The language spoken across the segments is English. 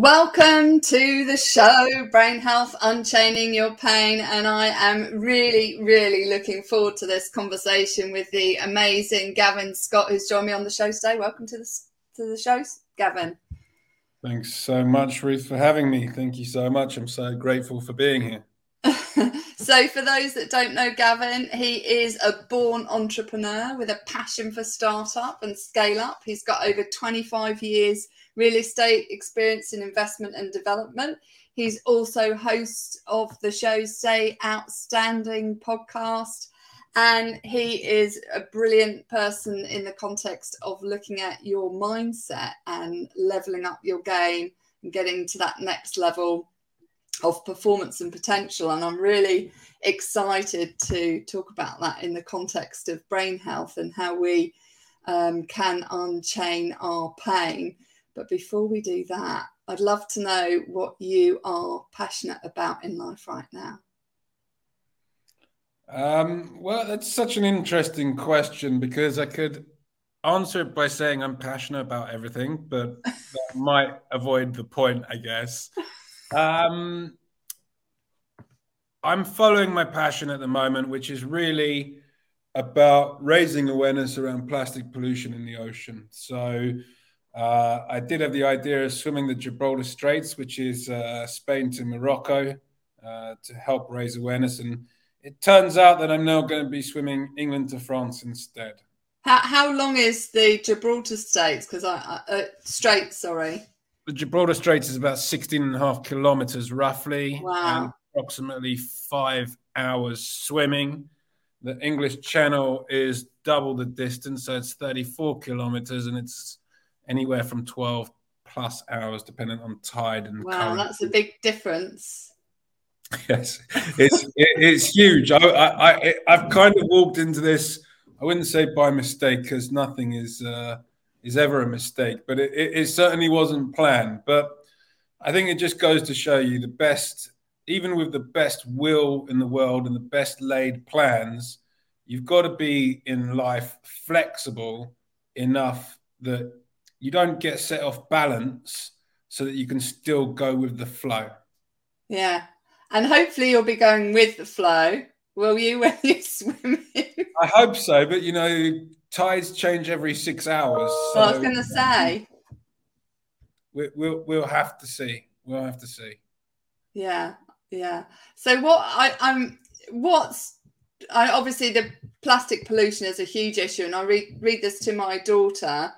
Welcome to the show, Brain Health, Unchaining Your Pain, and I am really, really looking forward to this conversation with the amazing Gavin Scott, who's joined me on the show today. Welcome to the show, Gavin. Thanks so much, Ruth, for having me. Thank you so much. I'm so grateful for being here. So for those that don't know Gavin, he is a born entrepreneur with a passion for startup and scale up. He's got over 25 years real estate experience in investment and development. He's also host of the show Stay Outstanding podcast. And he is a brilliant person in the context of looking at your mindset and leveling up your game and getting to that next level of performance and potential. And I'm really excited to talk about that in the context of brain health and how we can unchain our pain. But before we do that, I'd love to know what you are passionate about in life right now. Well, that's such an interesting question, because I could answer it by saying I'm passionate about everything, but that might avoid the point, I guess. I'm following my passion at the moment, which is really about raising awareness around plastic pollution in the ocean. So I did have the idea of swimming the Gibraltar Straits, which is Spain to Morocco, to help raise awareness. And it turns out that I'm now going to be swimming England to France instead. How long is the Gibraltar Straits? Because the Gibraltar Straits is about 16 and a half kilometers roughly. Wow. And approximately 5 hours swimming. The English Channel is double the distance, so it's 34 kilometers, and it's anywhere from 12 plus hours, depending on tide and current. Wow, that's a big difference. Yes, it's huge. I've kind of walked into this, I wouldn't say by mistake, because nothing is ever a mistake, but it certainly wasn't planned. But I think it just goes to show you the best, even with the best will in the world and the best laid plans, you've got to be in life flexible enough that you don't get set off balance so that you can still go with the flow. Yeah. And hopefully you'll be going with the flow, will you, when you swim in? I hope so, but, you know, tides change every 6 hours. So, well, I was going to say. We'll have to see. We'll have to see. Yeah, yeah. So obviously the plastic pollution is a huge issue, and I read this to my daughter.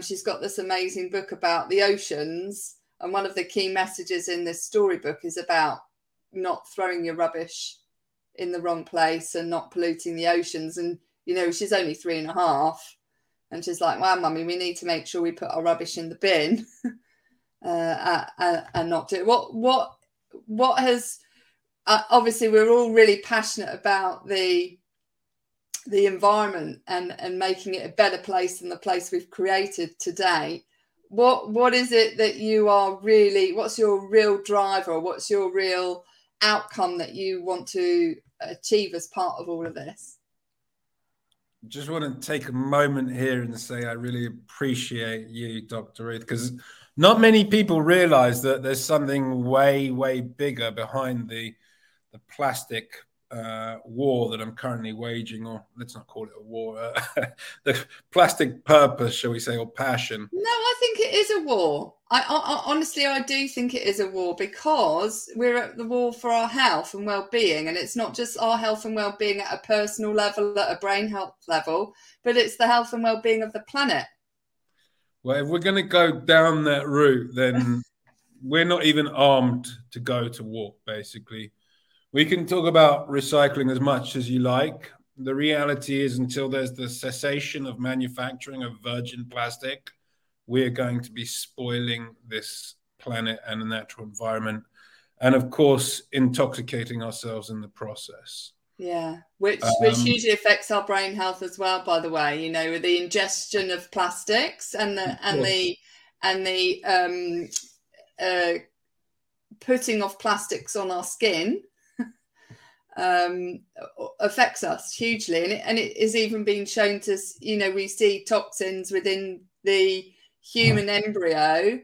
She's got this amazing book about the oceans, and one of the key messages in this storybook is about not throwing your rubbish in the wrong place and not polluting the oceans. And, you know, she's only 3.5, and she's like, wow, Mummy, we need to make sure we put our rubbish in the bin and not do it. What has obviously we're all really passionate about the environment and making it a better place than the place we've created today. What is it that you are really, what's your real driver, or what's your real outcome that you want to achieve as part of all of this? Just want to take a moment here and say I really appreciate you, Dr. Ruth, because not many people realize that there's something way, way bigger behind the plastic war that I'm currently waging, or let's not call it a war, the plastic purpose, shall we say, or passion. No, I think it is a war. I honestly, I do think it is a war, because we're at the war for our health and well-being, and it's not just our health and well-being at a personal level, at a brain health level, but it's the health and well-being of the planet. Well, if we're going to go down that route, then we're not even armed to go to war, basically. We can talk about recycling as much as you like. The reality is, until there's the cessation of manufacturing of virgin plastic, we are going to be spoiling this planet and the natural environment, and of course, intoxicating ourselves in the process. Yeah, which hugely affects our brain health as well. By the way, you know, with the ingestion of plastics and the putting of plastics on our skin. Affects us hugely, and it is even being shown to, we see toxins within the human embryo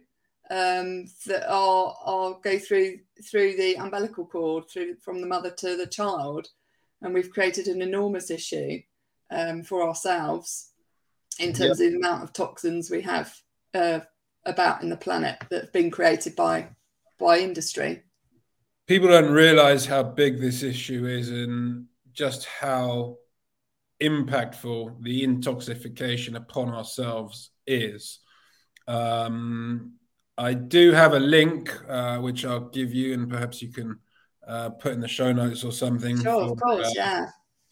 that are go through the umbilical cord, from the mother to the child, and we've created an enormous issue for ourselves in terms of the amount of toxins we have about in the planet that have been created by industry. People don't realise how big this issue is and just how impactful the intoxication upon ourselves is. I do have a link, which I'll give you, and perhaps you can put in the show notes or something. Sure, for, of course,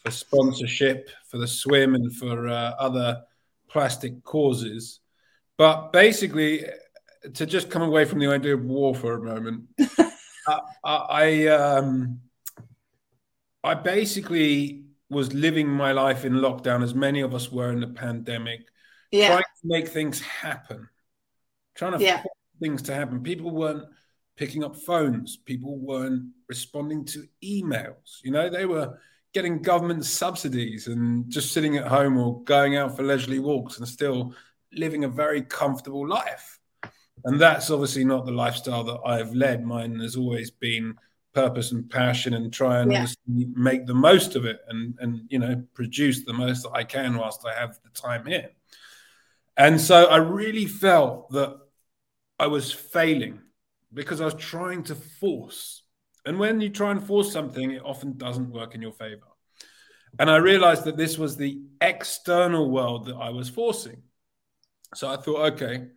for sponsorship, for the swim, and for other plastic causes. But basically, to just come away from the idea of war for a moment, I basically was living my life in lockdown, as many of us were in the pandemic, trying to make things happen, trying to things to happen. People weren't picking up phones. People weren't responding to emails. You know, they were getting government subsidies and just sitting at home or going out for leisurely walks and still living a very comfortable life. And that's obviously not the lifestyle that I've led. Mine has always been purpose and passion and try and make the most of it and, you know, produce the most that I can whilst I have the time here. And so I really felt that I was failing because I was trying to force. And when you try and force something, it often doesn't work in your favor. And I realized that this was the external world that I was forcing. So I thought, okay,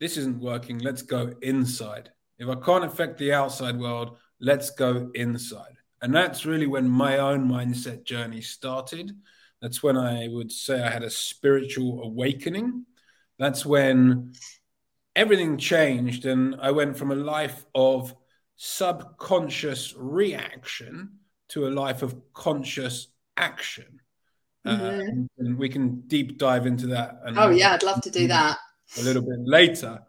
this isn't working. Let's go inside. If I can't affect the outside world, let's go inside. And that's really when my own mindset journey started. That's when I would say I had a spiritual awakening. That's when everything changed. And I went from a life of subconscious reaction to a life of conscious action. And we can deep dive into that. I'd love to do that a little bit later.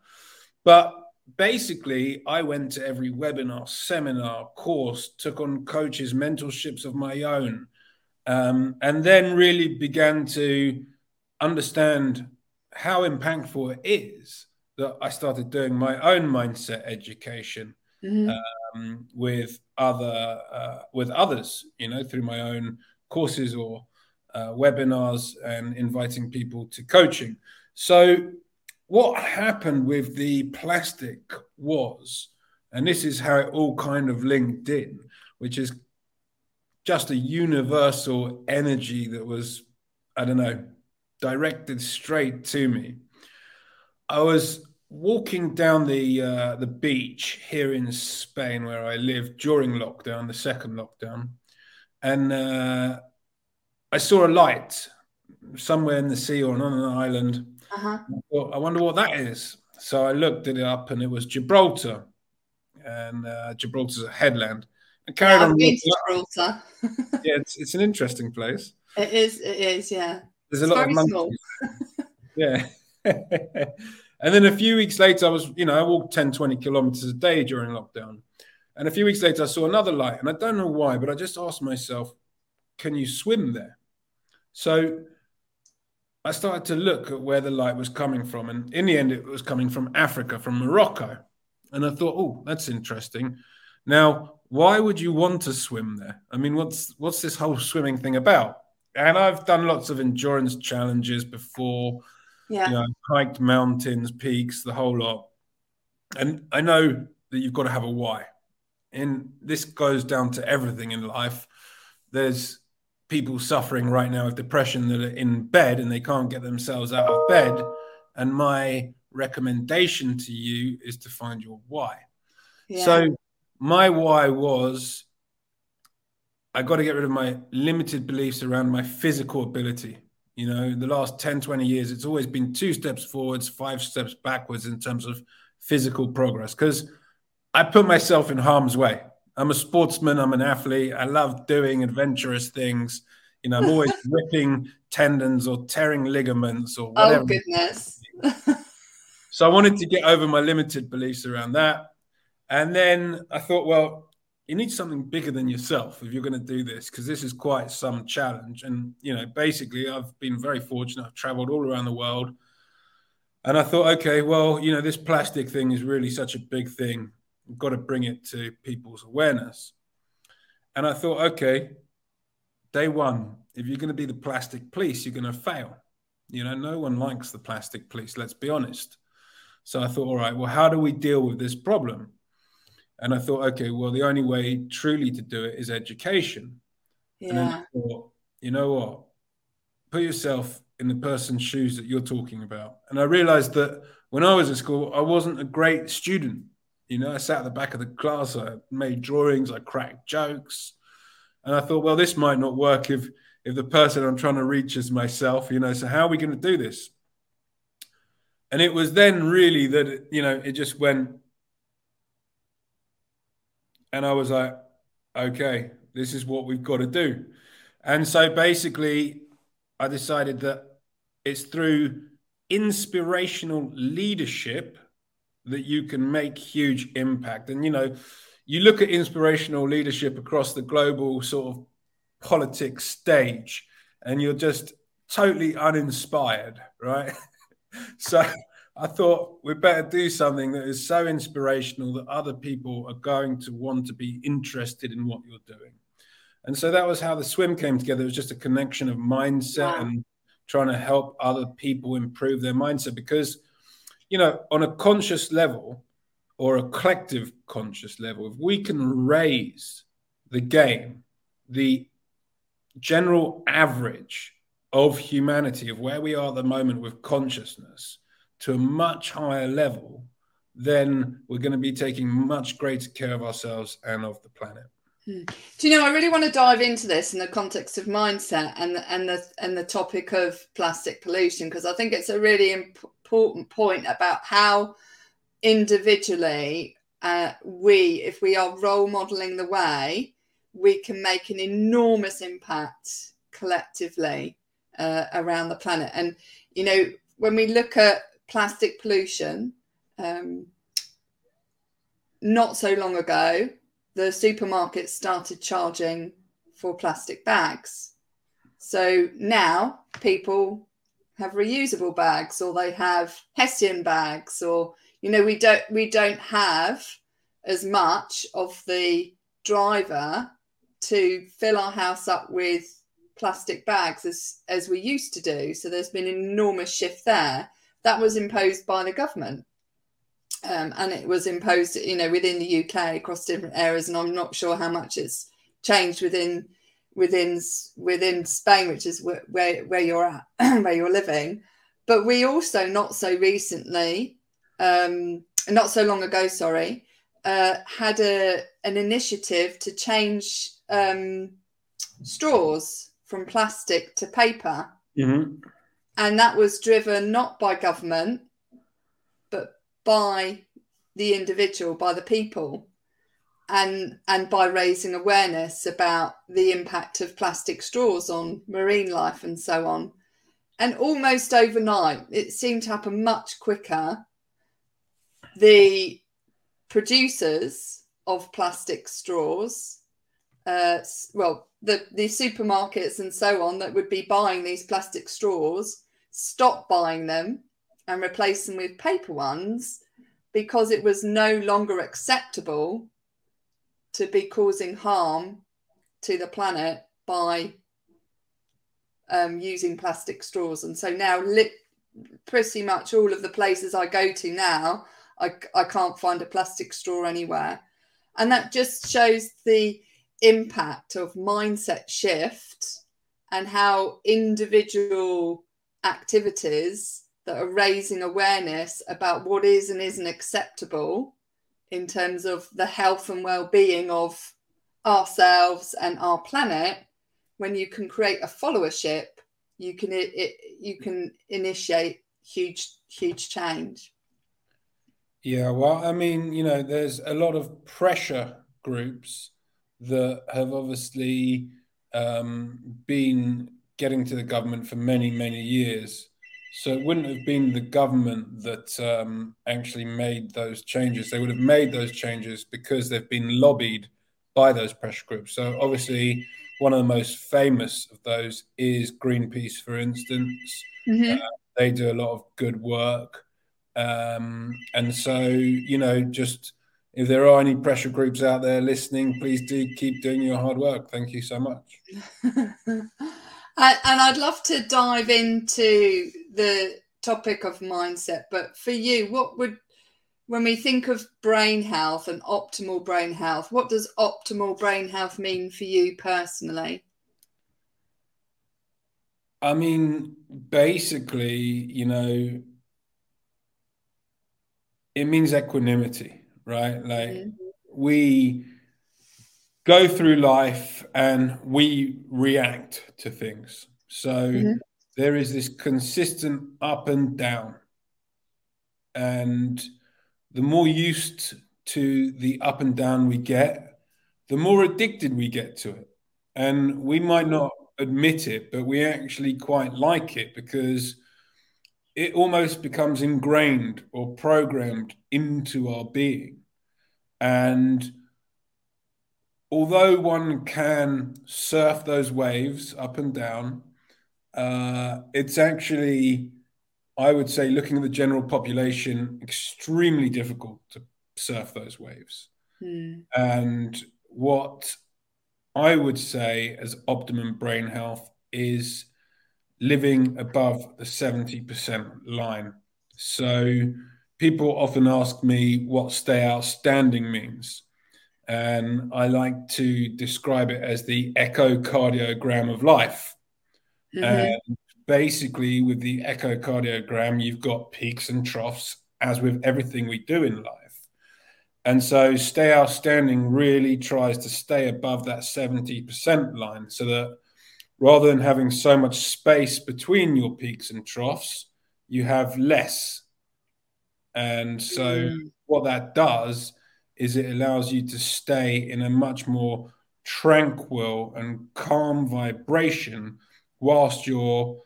But basically, I went to every webinar, seminar, course, took on coaches, mentorships of my own, and then really began to understand how impactful it is that I started doing my own mindset education with others, you know, through my own courses or webinars and inviting people to coaching. So what happened with the plastic was, and this is how it all kind of linked in, which is just a universal energy that was, I don't know, directed straight to me. I was walking down the beach here in Spain where I lived during lockdown, the second lockdown, and I saw a light somewhere in the sea or on an island. I wonder what that is. So I looked it up, and it was Gibraltar. And Gibraltar's a headland. And carried on. I've been to Gibraltar. It's an interesting place. It is, yeah. There's a lot of monkeys. Yeah. And then a few weeks later, I walked 10, 20 kilometers a day during lockdown. And a few weeks later, I saw another light. And I don't know why, but I just asked myself, can you swim there? So I started to look at where the light was coming from. And in the end, it was coming from Africa, from Morocco. And I thought, oh, that's interesting. Now, why would you want to swim there? I mean, what's this whole swimming thing about? And I've done lots of endurance challenges before. Yeah. You know, hiked mountains, peaks, the whole lot. And I know that you've got to have a why. And this goes down to everything in life. There's people suffering right now with depression that are in bed and they can't get themselves out of bed. And my recommendation to you is to find your why. Yeah. So my why was, I got to get rid of my limited beliefs around my physical ability. You know, the last 10, 20 years, it's always been 2 steps forwards, 5 steps backwards in terms of physical progress, because I put myself in harm's way. I'm a sportsman, I'm an athlete, I love doing adventurous things. You know, I'm always ripping tendons or tearing ligaments or whatever. Oh, goodness. So I wanted to get over my limited beliefs around that. And then I thought, well, you need something bigger than yourself if you're going to do this, because this is quite some challenge. And, you know, basically I've been very fortunate. I've traveled all around the world. And I thought, okay, well, you know, this plastic thing is really such a big thing. We've got to bring it to people's awareness. And I thought, okay, day one, if you're going to be the plastic police, you're going to fail. You know, no one likes the plastic police, let's be honest. So I thought, all right, well, how do we deal with this problem? And I thought, okay, well, the only way truly to do it is education. Yeah. And then I thought, you know what? Put yourself in the person's shoes that you're talking about. And I realized that when I was at school, I wasn't a great student. You know, I sat at the back of the class, I made drawings, I cracked jokes. And I thought, well, this might not work if the person I'm trying to reach is myself, you know, so how are we going to do this? And it was then really that, you know, it just went. And I was like, okay, this is what we've got to do. And so basically, I decided that it's through inspirational leadership that you can make huge impact. And, you know, you look at inspirational leadership across the global sort of politics stage, and you're just totally uninspired, right? So I thought we better do something that is so inspirational that other people are going to want to be interested in what you're doing. And so that was how the swim came together. It was just a connection of mindset and trying to help other people improve their mindset, because, you know, on a conscious level or a collective conscious level, if we can raise the game, the general average of humanity, of where we are at the moment with consciousness to a much higher level, then we're going to be taking much greater care of ourselves and of the planet. Do you know, I really want to dive into this in the context of mindset and the topic of plastic pollution, because I think it's a really important point about how individually we, if we are role modeling the way, we can make an enormous impact collectively around the planet. And, you know, when we look at plastic pollution, not so long ago, the supermarkets started charging for plastic bags. So now people have reusable bags, or they have Hessian bags, or, you know, we don't have as much of the driver to fill our house up with plastic bags as we used to do. So there's been an enormous shift there. That was imposed by the government. And it was imposed, you know, within the UK across different areas, and I'm not sure how much it's changed within Spain, which is where you're at, where you're living. But we also, not so long ago, had an initiative to change straws from plastic to paper, mm-hmm. and that was driven not by government, by the individual, by the people, and by raising awareness about the impact of plastic straws on marine life and so on. And almost overnight, it seemed to happen much quicker. The producers of plastic straws, the supermarkets and so on that would be buying these plastic straws, stopped buying them and replace them with paper ones, because it was no longer acceptable to be causing harm to the planet by using plastic straws. And so now pretty much all of the places I go to now, I can't find a plastic straw anywhere. And that just shows the impact of mindset shift and how individual activities that are raising awareness about what is and isn't acceptable in terms of the health and well-being of ourselves and our planet. When you can create a followership, you can initiate huge change. Yeah, well, I mean, you know, there's a lot of pressure groups that have obviously been getting to the government for many, many years. So it wouldn't have been the government that actually made those changes. They would have made those changes because they've been lobbied by those pressure groups. So obviously, one of the most famous of those is Greenpeace, for instance. Mm-hmm. They do a lot of good work. And so, you know, just if there are any pressure groups out there listening, please do keep doing your hard work. Thank you so much. And I'd love to dive into the topic of mindset, but for you, what would, when we think of brain health and optimal brain health, what does optimal brain health mean for you personally? I mean, basically, you know, it means equanimity, right? Like we go through life and we react to things. So there is this consistent up and down. And the more used to the up and down we get, the more addicted we get to it. And we might not admit it, but we actually quite like it because it almost becomes ingrained or programmed into our being. And although one can surf those waves up and down, it's actually, I would say, looking at the general population, extremely difficult to surf those waves. And what I would say as optimum brain health is living above the 70% line. So people often ask me what stay outstanding means. And I like to describe it as the echocardiogram of life. And basically with the echocardiogram, you've got peaks and troughs, as with everything we do in life. And so Stay Outstanding really tries to stay above that 70% line so that rather than having so much space between your peaks and troughs, you have less. And so what that does is it allows you to stay in a much more tranquil and calm vibration whilst you're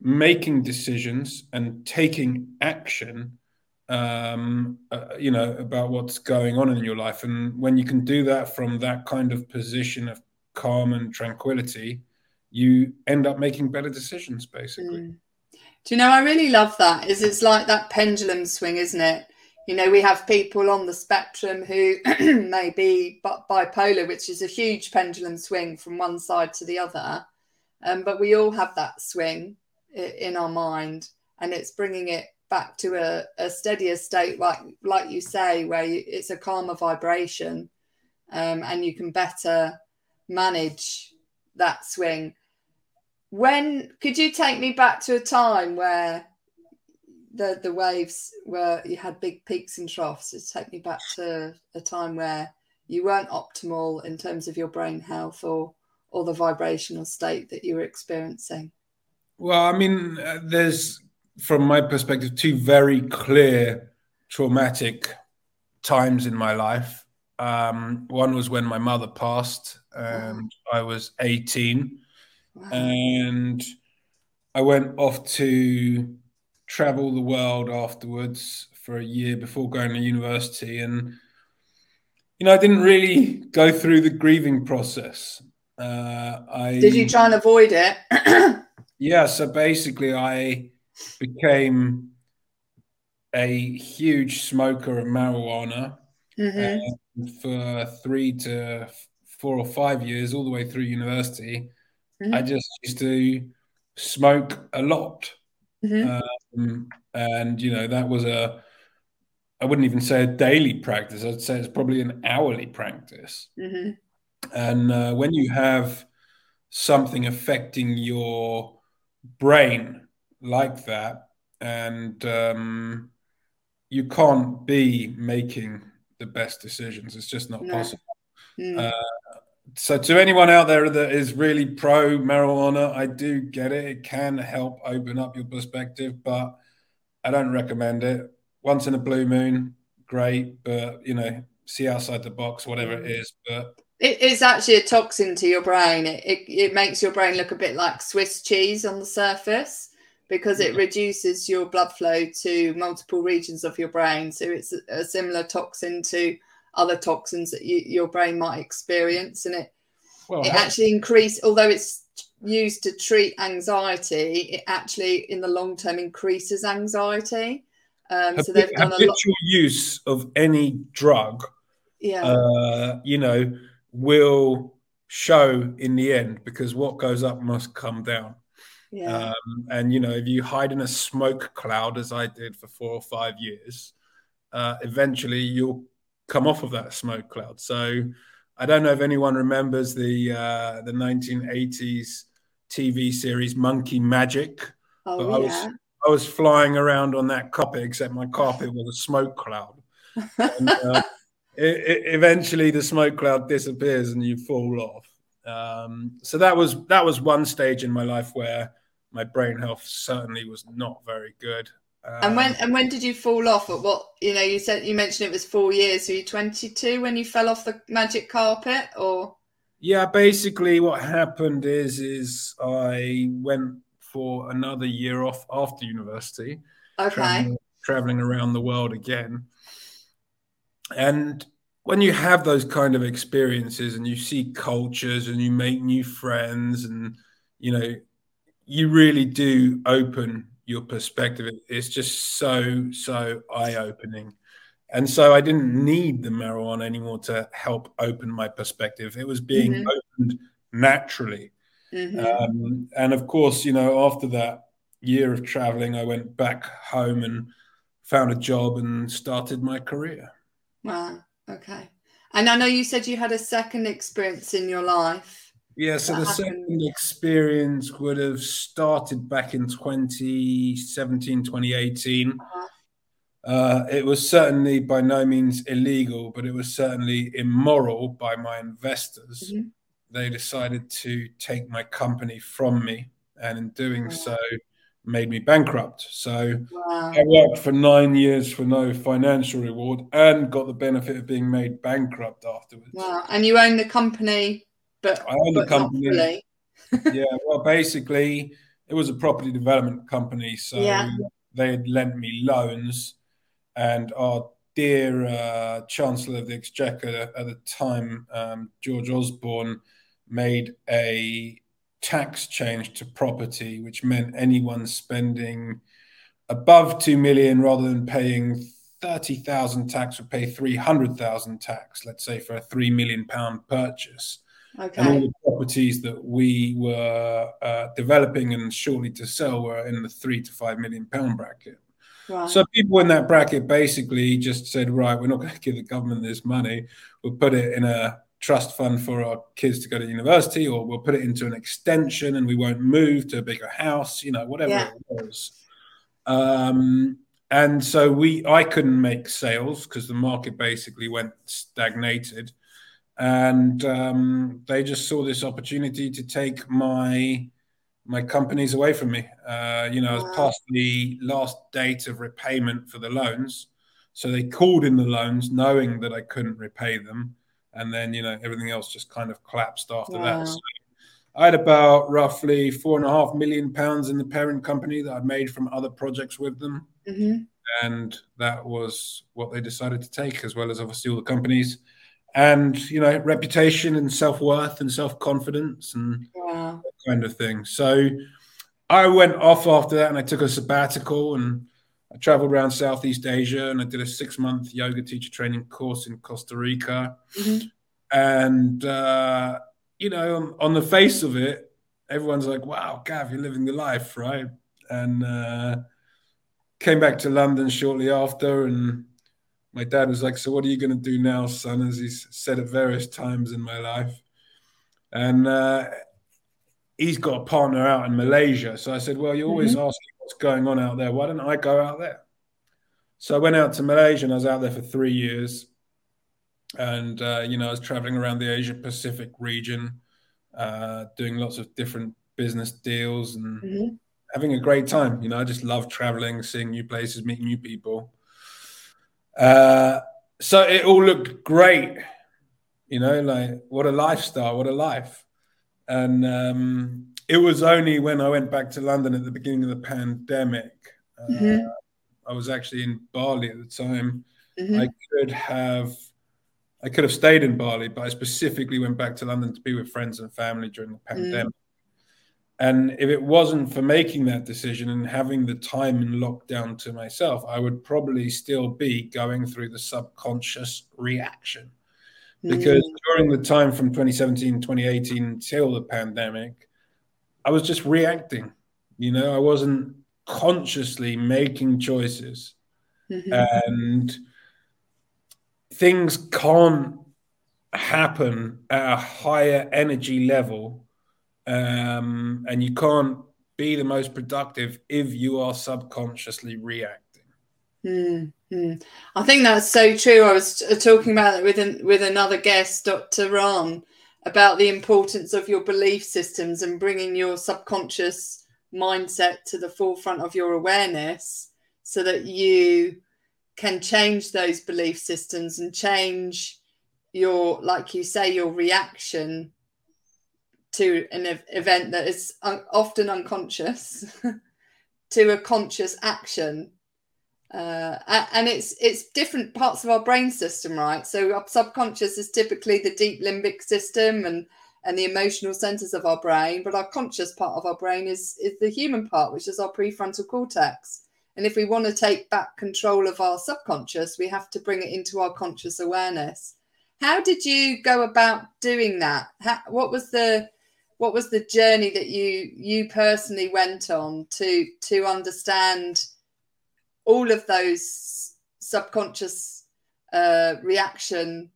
making decisions and taking action, you know, about what's going on in your life. And when you can do that from that kind of position of calm and tranquility, you end up making better decisions, basically. Do you know, I really love that. Is it's like that pendulum swing, isn't it? You know, we have people on the spectrum who may be bipolar, which is a huge pendulum swing from one side to the other. But we all have that swing in our mind, and it's bringing it back to a steadier state, like you say, where it's a calmer vibration, and you can better manage that swing. When could you take me back to a time where the waves were, you had big peaks and troughs? Just take me back to a time where you weren't optimal in terms of your brain health or the vibrational state that you were experiencing? Well, I mean, there's, from my perspective, two very clear traumatic times in my life. One was when my mother passed, and I was 18. Wow. And I went off to travel the world afterwards for a year before going to university. And, you know, I didn't really go through the grieving process. Did you try and avoid it? Yeah, so basically I became a huge smoker of marijuana for 3 to 4 or 5 years, all the way through university. I just used to smoke a lot. And, you know, that was I wouldn't even say a daily practice. I'd say it's probably an hourly practice. And when you have something affecting your brain like that, and you can't be making the best decisions, it's just not possible. So to anyone out there that is really pro marijuana, I do get it. It can help open up your perspective, but I don't recommend it. Once in a blue moon, great, but, you know, see outside the box, whatever it is. But it's actually a toxin to your brain. It makes your brain look a bit like Swiss cheese on the surface, because it reduces your blood flow to multiple regions of your brain. So it's a similar toxin to other toxins that your brain might experience. And it actually increases, although it's used to treat anxiety, it actually in the long term increases anxiety. So they've done a lot. Use of any drug, will show in the end, because what goes up must come down. Yeah. And, if you hide in a smoke cloud, as I did for 4 or 5 years, eventually you'll come off of that smoke cloud. So I don't know if anyone remembers the 1980s TV series Monkey Magic. Oh, but yeah. I was flying around on that carpet, except my carpet was a smoke cloud. And, eventually the smoke cloud disappears and you fall off. So that was one stage in my life where my brain health certainly was not very good. And when did you fall off? At what, you mentioned it was 4 years. Were you 22 when you fell off the magic carpet, or? Yeah, basically what happened is I went for another year off after university. Okay. Traveling around the world again. And when you have those kind of experiences and you see cultures and you make new friends and, you really do open your perspective. It's just so eye-opening. And so I didn't need the marijuana anymore to help open my perspective. It was being opened naturally. Mm-hmm. And of course, after that year of traveling, I went back home and found a job and started my career. Wow. Okay. And I know you said you had a second experience in your life. Yeah, so the second experience would have started back in 2017, 2018. Uh-huh. It was certainly by no means illegal, but it was certainly immoral by my investors. Mm-hmm. They decided to take my company from me, and in doing so, made me bankrupt. So I worked for 9 years for no financial reward and got the benefit of being made bankrupt afterwards. Wow. And you own the company, but I own the company. Really. Yeah, well, basically, it was a property development company. So they had lent me loans, and our dear Chancellor of the Exchequer at the time, George Osborne, made a tax change to property, which meant anyone spending above 2 million rather than paying 30,000 tax would pay 300,000 tax, let's say, for a 3 million pound purchase. Okay. And all the properties that we were developing and shortly to sell were in the 3 to 5 million pound bracket. Right. So people in that bracket basically just said, right, we're not going to give the government this money. We'll put it in a trust fund for our kids to go to university, or we'll put it into an extension and we won't move to a bigger house, whatever it was. And so I couldn't make sales because the market basically went stagnated, and they just saw this opportunity to take my companies away from me. I was past the last date of repayment for the loans. So they called in the loans knowing that I couldn't repay them. And then, everything else just kind of collapsed after that. So I had about roughly £4.5 million in the parent company that I made from other projects with them. Mm-hmm. And that was what they decided to take, as well as obviously all the companies. And, reputation and self-worth and self-confidence and that kind of thing. So I went off after that and I took a sabbatical and I traveled around Southeast Asia, and I did a 6-month yoga teacher training course in Costa Rica. Mm-hmm. And, on the face of it, everyone's like, wow, Gav, you're living the life, right? And came back to London shortly after, and my dad was like, so what are you going to do now, son? As he's said at various times in my life. And he's got a partner out in Malaysia. So I said, well, you're always asking what's going on out there. Why don't I go out there? So I went out to Malaysia, and I was out there for 3 years. And, I was traveling around the Asia Pacific region, doing lots of different business deals and having a great time. I just love traveling, seeing new places, meeting new people. So it all looked great, like what a lifestyle, what a life. And it was only when I went back to London at the beginning of the pandemic, I was actually in Bali at the time. Mm-hmm. I could have stayed in Bali, but I specifically went back to London to be with friends and family during the pandemic. And if it wasn't for making that decision and having the time in lockdown to myself, I would probably still be going through the subconscious reaction. Because during the time from 2017, 2018 till the pandemic, I was just reacting. You know, I wasn't consciously making choices. And things can't happen at a higher energy level. And you can't be the most productive if you are subconsciously reacting. I think that's so true. I was talking about it with another guest, Dr. Ram, about the importance of your belief systems and bringing your subconscious mindset to the forefront of your awareness so that you can change those belief systems and change your, like you say, your reaction to an event that is often unconscious to a conscious action. And it's different parts of our brain system, right? So our subconscious is typically the deep limbic system and the emotional centers of our brain, but our conscious part of our brain is the human part, which is our prefrontal cortex. And if we want to take back control of our subconscious, we have to bring it into our conscious awareness. How did you go about doing that? What was the journey that you personally went on to understand all of those subconscious reaction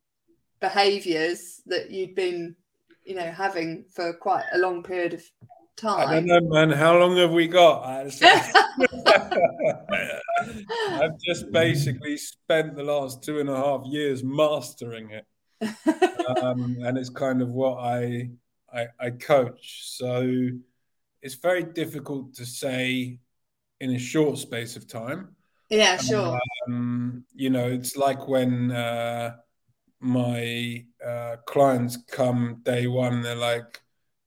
behaviours that you'd been, you know, having for quite a long period of time? I don't know, man. How long have we got? I've just basically spent the last 2.5 years mastering it, and it's kind of what I coach. So it's very difficult to say in a short space of time. Yeah, sure. You know, it's like when my clients come day one, they're like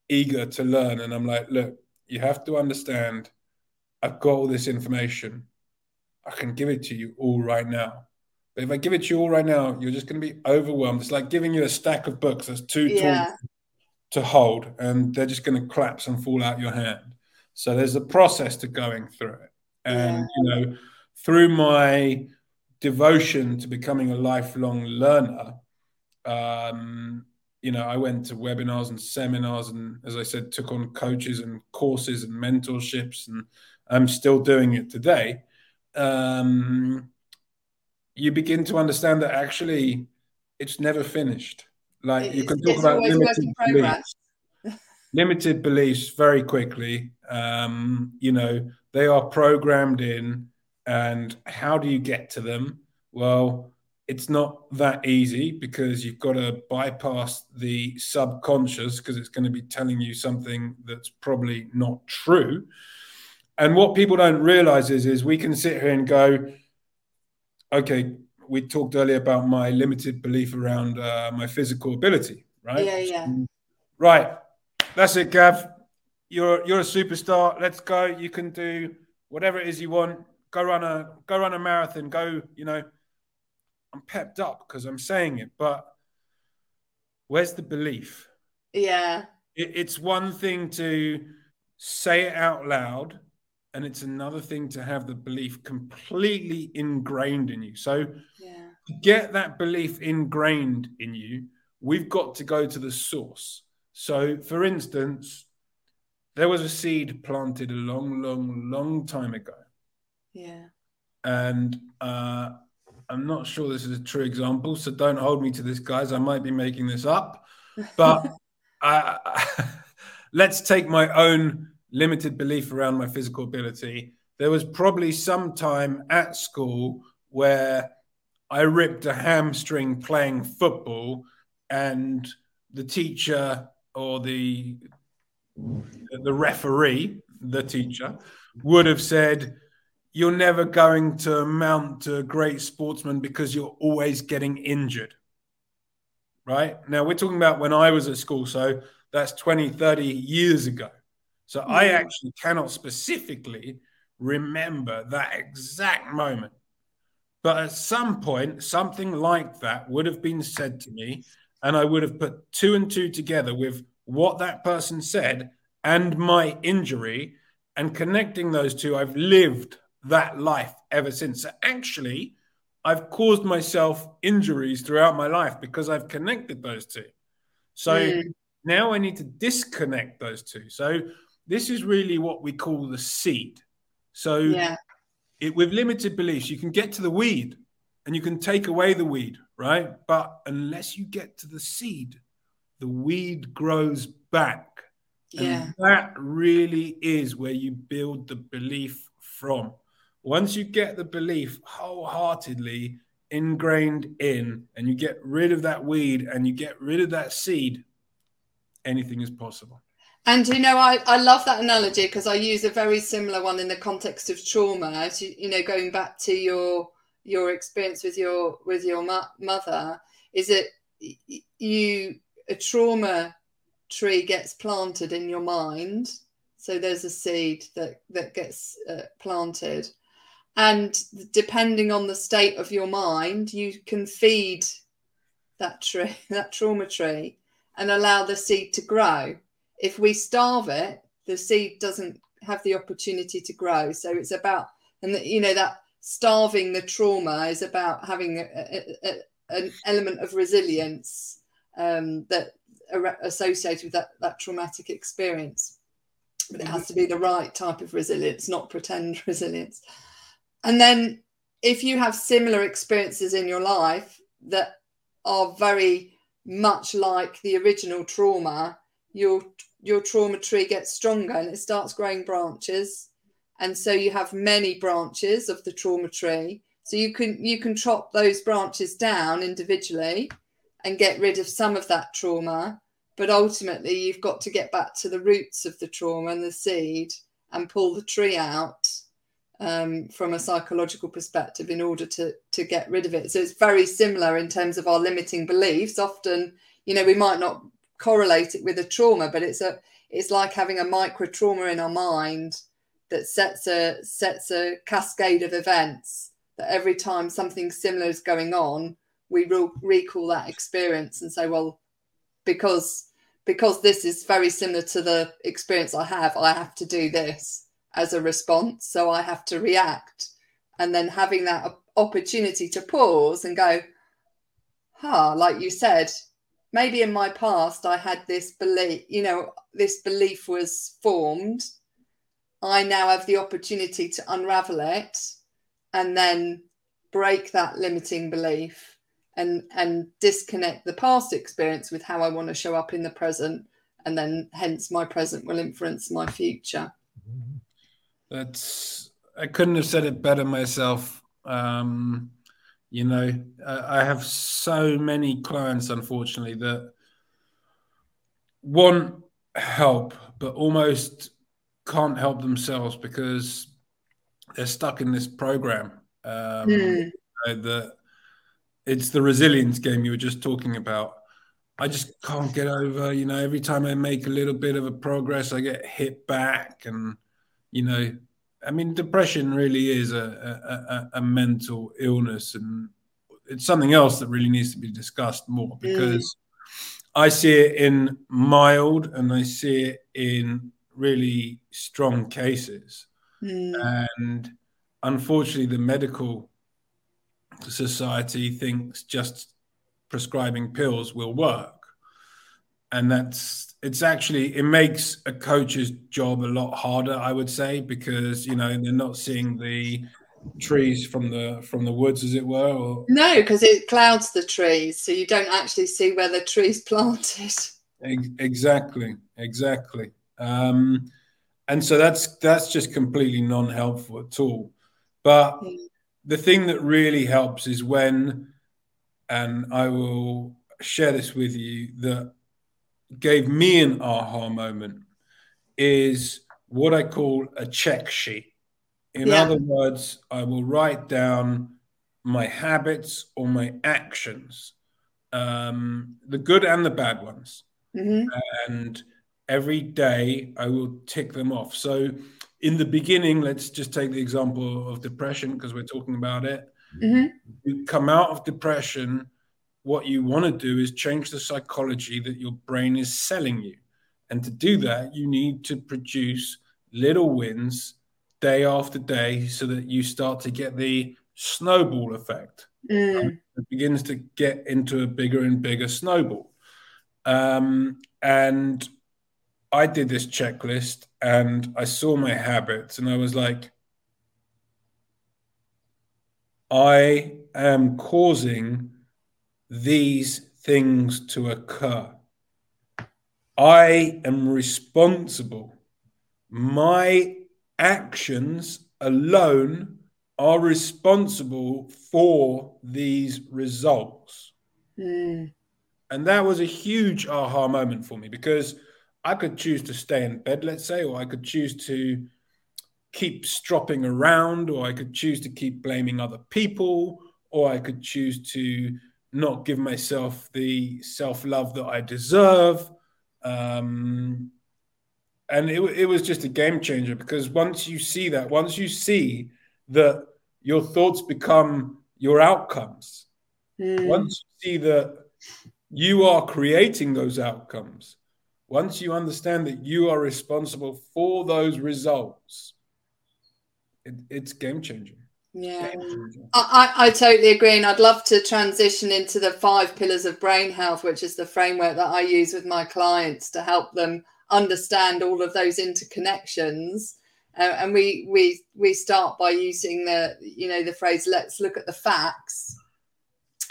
eager to learn. And I'm like, look, you have to understand I've got all this information. I can give it to you all right now. But if I give it to you all right now, you're just going to be overwhelmed. It's like giving you a stack of books that's too tall to hold, and they're just going to collapse and fall out your hand. So there's a process to going through it. And, you know, through my devotion to becoming a lifelong learner, you know, I went to webinars and seminars and, as I said, took on coaches and courses and mentorships, and I'm still doing it today. You begin to understand that actually it's never finished. Like you can talk about limited beliefs very quickly. You know, they are programmed in, and how do you get to them? Well, it's not that easy because you've got to bypass the subconscious because it's going to be telling you something that's probably not true. And what people don't realize is we can sit here and go, okay, we talked earlier about my limited belief around my physical ability, right? Yeah. Right. That's it, Gav. You're a superstar. Let's go. You can do whatever it is you want. Go run a marathon. Go, you know, I'm pepped up because I'm saying it, but where's the belief? Yeah. It's one thing to say it out loud, and it's another thing to have the belief completely ingrained in you. So to get that belief ingrained in you, we've got to go to the source. So, for instance, there was a seed planted a long, long, long time ago. Yeah. And I'm not sure this is a true example, so don't hold me to this, guys. I might be making this up. But let's take my own limited belief around my physical ability. There was probably some time at school where I ripped a hamstring playing football, and the teacher or the referee, the teacher, would have said, "You're never going to amount to a great sportsman because you're always getting injured." Right? Now, we're talking about when I was at school, so that's 20, 30 years ago. So I actually cannot specifically remember that exact moment. But at some point, something like that would have been said to me, and I would have put two and two together with what that person said and my injury, and connecting those two, I've lived that life ever since. So actually, I've caused myself injuries throughout my life because I've connected those two. So now I need to disconnect those two. So this is really what we call the seed. So with limited beliefs, you can get to the weed and you can take away the weed, right? But unless you get to the seed, the weed grows back. And that really is where you build the belief from. Once you get the belief wholeheartedly ingrained in, and you get rid of that weed and you get rid of that seed, anything is possible. And, you know, I love that analogy because I use a very similar one in the context of trauma, you know, going back to your experience with your mother, is that a trauma tree gets planted in your mind. So there's a seed that gets planted, and depending on the state of your mind, you can feed that tree, that trauma tree, and allow the seed to grow. If we starve it, the seed doesn't have the opportunity to grow. So it's about, and you know, that starving the trauma is about having an element of resilience that are associated with that traumatic experience. But it has to be the right type of resilience, not pretend resilience. And then if you have similar experiences in your life that are very much like the original trauma, your trauma tree gets stronger and it starts growing branches. And so you have many branches of the trauma tree. So you can chop those branches down individually and get rid of some of that trauma. But ultimately, you've got to get back to the roots of the trauma and the seed and pull the tree out from a psychological perspective in order to get rid of it. So it's very similar in terms of our limiting beliefs. Often, you know, we might not correlate it with a trauma, but it's like having a micro trauma in our mind that sets a cascade of events that every time something similar is going on, we will recall that experience and say, well, because this is very similar to the experience I have to do this as a response. So I have to react. And then having that opportunity to pause and go, like you said, maybe in my past I had this belief, you know, this belief was formed. I now have the opportunity to unravel it and then break that limiting belief. And disconnect the past experience with how I want to show up in the present, and then hence my present will influence my future. I couldn't have said it better myself. You know, I have so many clients, unfortunately, that want help but almost can't help themselves because they're stuck in this program. It's the resilience game you were just talking about. I just can't get over, you know, every time I make a little bit of a progress, I get hit back. And, you know, I mean, depression really is a mental illness, and it's something else that really needs to be discussed more, because I see it in mild and I see it in really strong cases. And unfortunately, the medical society thinks just prescribing pills will work, and it makes a coach's job a lot harder, I would say, because, you know, they're not seeing the trees from the woods, as it were. No, because it clouds the trees, so you don't actually see where the tree's planted. Exactly And so that's just completely non-helpful at all. But the thing that really helps is when, and I will share this with you, that gave me an aha moment, is what I call a check sheet. In other words, I will write down my habits or my actions, the good and the bad ones. And every day I will tick them off. So in the beginning, let's just take the example of depression because we're talking about it. You come out of depression, what you want to do is change the psychology that your brain is selling you. And to do that, you need to produce little wins day after day so that you start to get the snowball effect. It begins to get into a bigger and bigger snowball. And I did this checklist and I saw my habits and I was like, I am causing these things to occur. I am responsible. My actions alone are responsible for these results. And that was a huge aha moment for me, because I could choose to stay in bed, let's say, or I could choose to keep stropping around, or I could choose to keep blaming other people, or I could choose to not give myself the self-love that I deserve. And it was just a game changer, because once you see that, once you see that your thoughts become your outcomes, once you see that you are creating those outcomes, once you understand that you are responsible for those results, it's game changing. Yeah, I totally agree. And I'd love to transition into the 5 pillars of brain health, which is the framework that I use with my clients to help them understand all of those interconnections. And we start by using the phrase, let's look at the facts.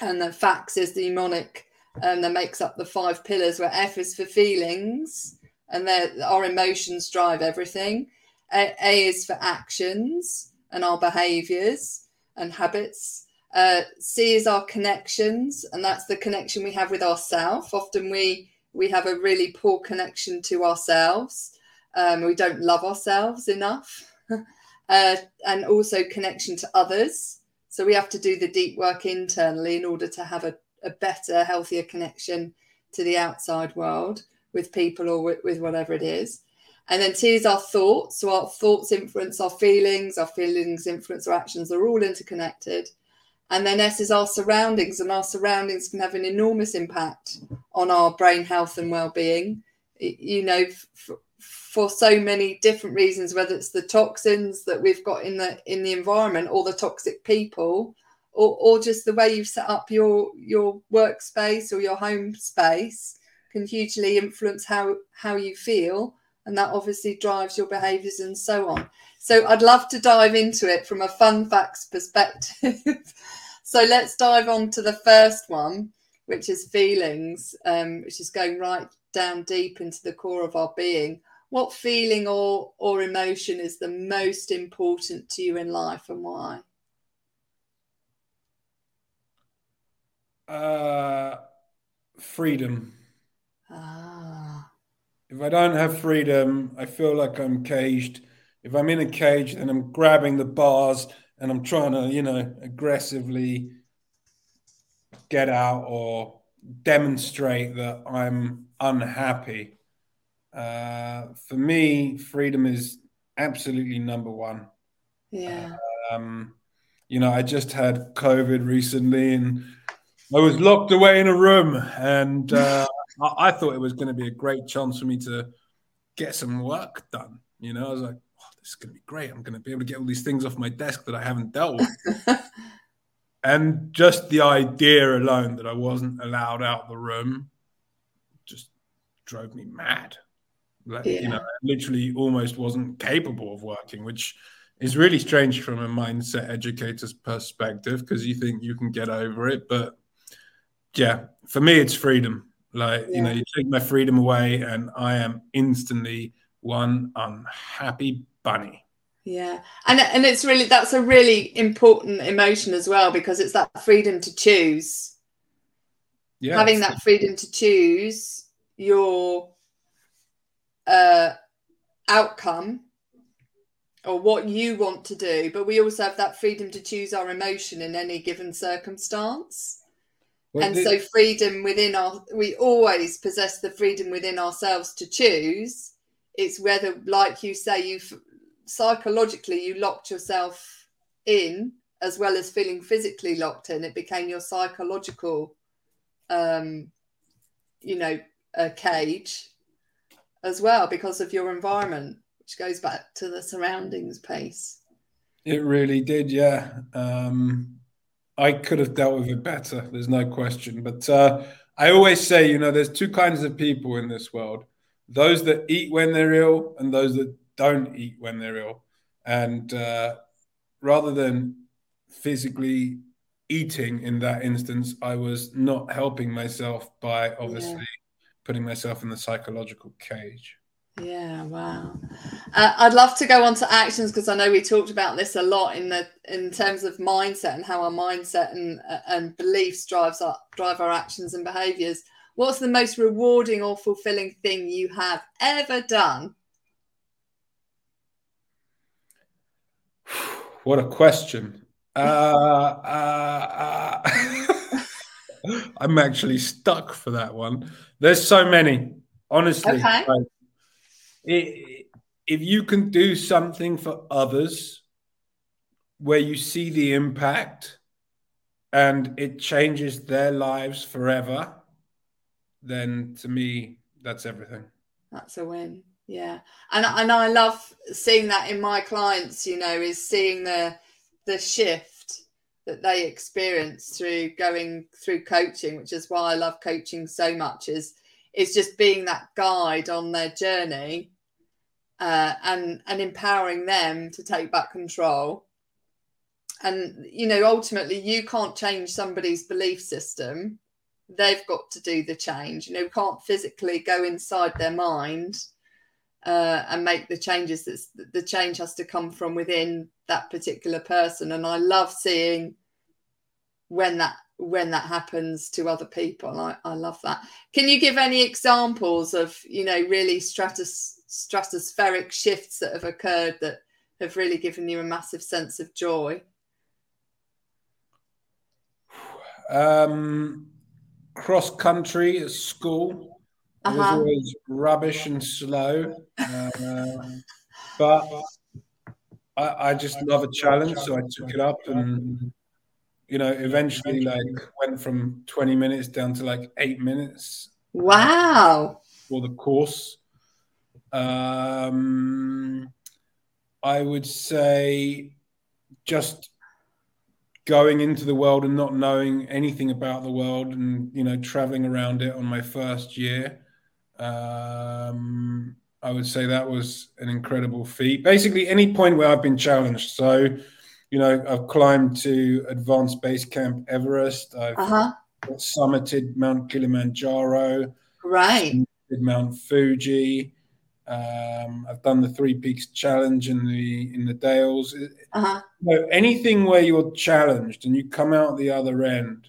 And the facts is the mnemonic that makes up the 5 pillars, where F is for feelings, and our emotions drive everything. A is for actions and our behaviours and habits. C is our connections, and that's the connection we have with ourselves. Often we have a really poor connection to ourselves. We don't love ourselves enough. And also connection to others. So we have to do the deep work internally in order to have a better, healthier connection to the outside world, with people or with whatever it is. And then T is our thoughts. So our thoughts influence our feelings influence our actions. They're all interconnected. And then S is our surroundings, and our surroundings can have an enormous impact on our brain health and well-being. You know, for so many different reasons, whether it's the toxins that we've got in the environment, or the toxic people, or just the way you've set up your workspace or your home space, can hugely influence how you feel. And that obviously drives your behaviours and so on. So I'd love to dive into it from a fun facts perspective. So let's dive on to the first one, which is feelings, which is going right down deep into the core of our being. What feeling or emotion is the most important to you in life, and why? Freedom. If I don't have freedom, I feel like I'm caged. If I'm in a cage, then I'm grabbing the bars and I'm trying to, aggressively get out or demonstrate that I'm unhappy. For me, freedom is absolutely number one. Yeah. I just had COVID recently and I was locked away in a room, and I thought it was going to be a great chance for me to get some work done. I was like, oh, this is going to be great. I'm going to be able to get all these things off my desk that I haven't dealt with. And just the idea alone that I wasn't allowed out the room just drove me mad. I literally almost wasn't capable of working, which is really strange from a mindset educator's perspective, because you think you can get over it. But yeah, for me, it's freedom. You take my freedom away and I am instantly one unhappy bunny. Yeah. And it's really, that's a really important emotion as well, because it's that freedom to choose. Yeah. Having that freedom to choose your outcome or what you want to do. But we also have that freedom to choose our emotion in any given circumstance. And so freedom we always possess the freedom within ourselves to choose. It's whether, like you say, psychologically you locked yourself in, as well as feeling physically locked in. It became your psychological, a cage. as well because of your environment, which goes back to the surroundings piece. It really did, yeah. I could have dealt with it better. There's no question. But I always say, you know, there's two kinds of people in this world. Those that eat when they're ill and those that don't eat when they're ill. And rather than physically eating in that instance, I was not helping myself by obviously putting myself in the psychological cage. Yeah, wow. I'd love to go on to actions because I know we talked about this a lot in terms of mindset and how our mindset and beliefs drive our actions and behaviours. What's the most rewarding or fulfilling thing you have ever done? What a question. I'm actually stuck for that one. There's so many, honestly. Okay. Like, if you can do something for others where you see the impact and it changes their lives forever, then to me, that's everything. That's a win. Yeah. And I love seeing that in my clients, you know, is seeing the shift that they experience through going through coaching, which is why I love coaching so much, is just being that guide on their journey. And empowering them to take back control. And, you know, ultimately you can't change somebody's belief system. They've got to do the change. You know, we can't physically go inside their mind and make the changes. The change has to come from within that particular person. And I love seeing when that happens to other people. I love that. Can you give any examples of, you know, really stratospheric shifts that have occurred that have really given you a massive sense of joy? Cross country at school. It was always rubbish and slow. But I just love a challenge, so I took it up and, you know, eventually like went from 20 minutes down to like 8 minutes. Wow. For the course. I would say just going into the world and not knowing anything about the world and, you know, traveling around it on my first year. I would say that was an incredible feat. Basically, any point where I've been challenged. So, you know, I've climbed to Advanced Base Camp Everest. I've summited Mount Kilimanjaro. Right. Summited Mount Fuji. I've done the Three Peaks Challenge in the Dales. So anything where you're challenged and you come out the other end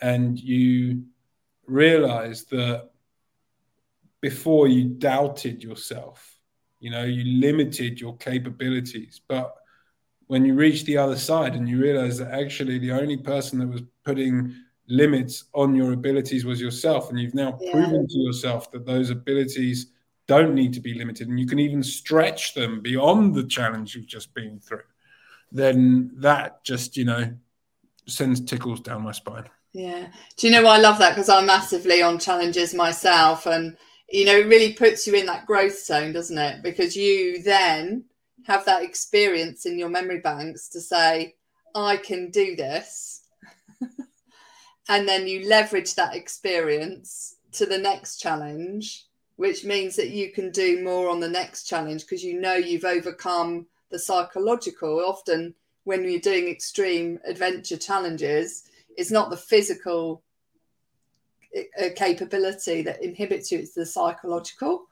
and you realize that before you doubted yourself, you know, you limited your capabilities. But when you reach the other side and you realize that actually the only person that was putting limits on your abilities was yourself, and you've now proven to yourself that those abilities don't need to be limited, and you can even stretch them beyond the challenge you've just been through, then that just, you know, sends tickles down my spine. Yeah. Do you know why I love that? Because I'm massively on challenges myself, and, you know, it really puts you in that growth zone, doesn't it? Because you then have that experience in your memory banks to say, I can do this. And then you leverage that experience to the next challenge, which means that you can do more on the next challenge because you know you've overcome the psychological. Often when you're doing extreme adventure challenges, it's not the physical capability that inhibits you, it's the psychological.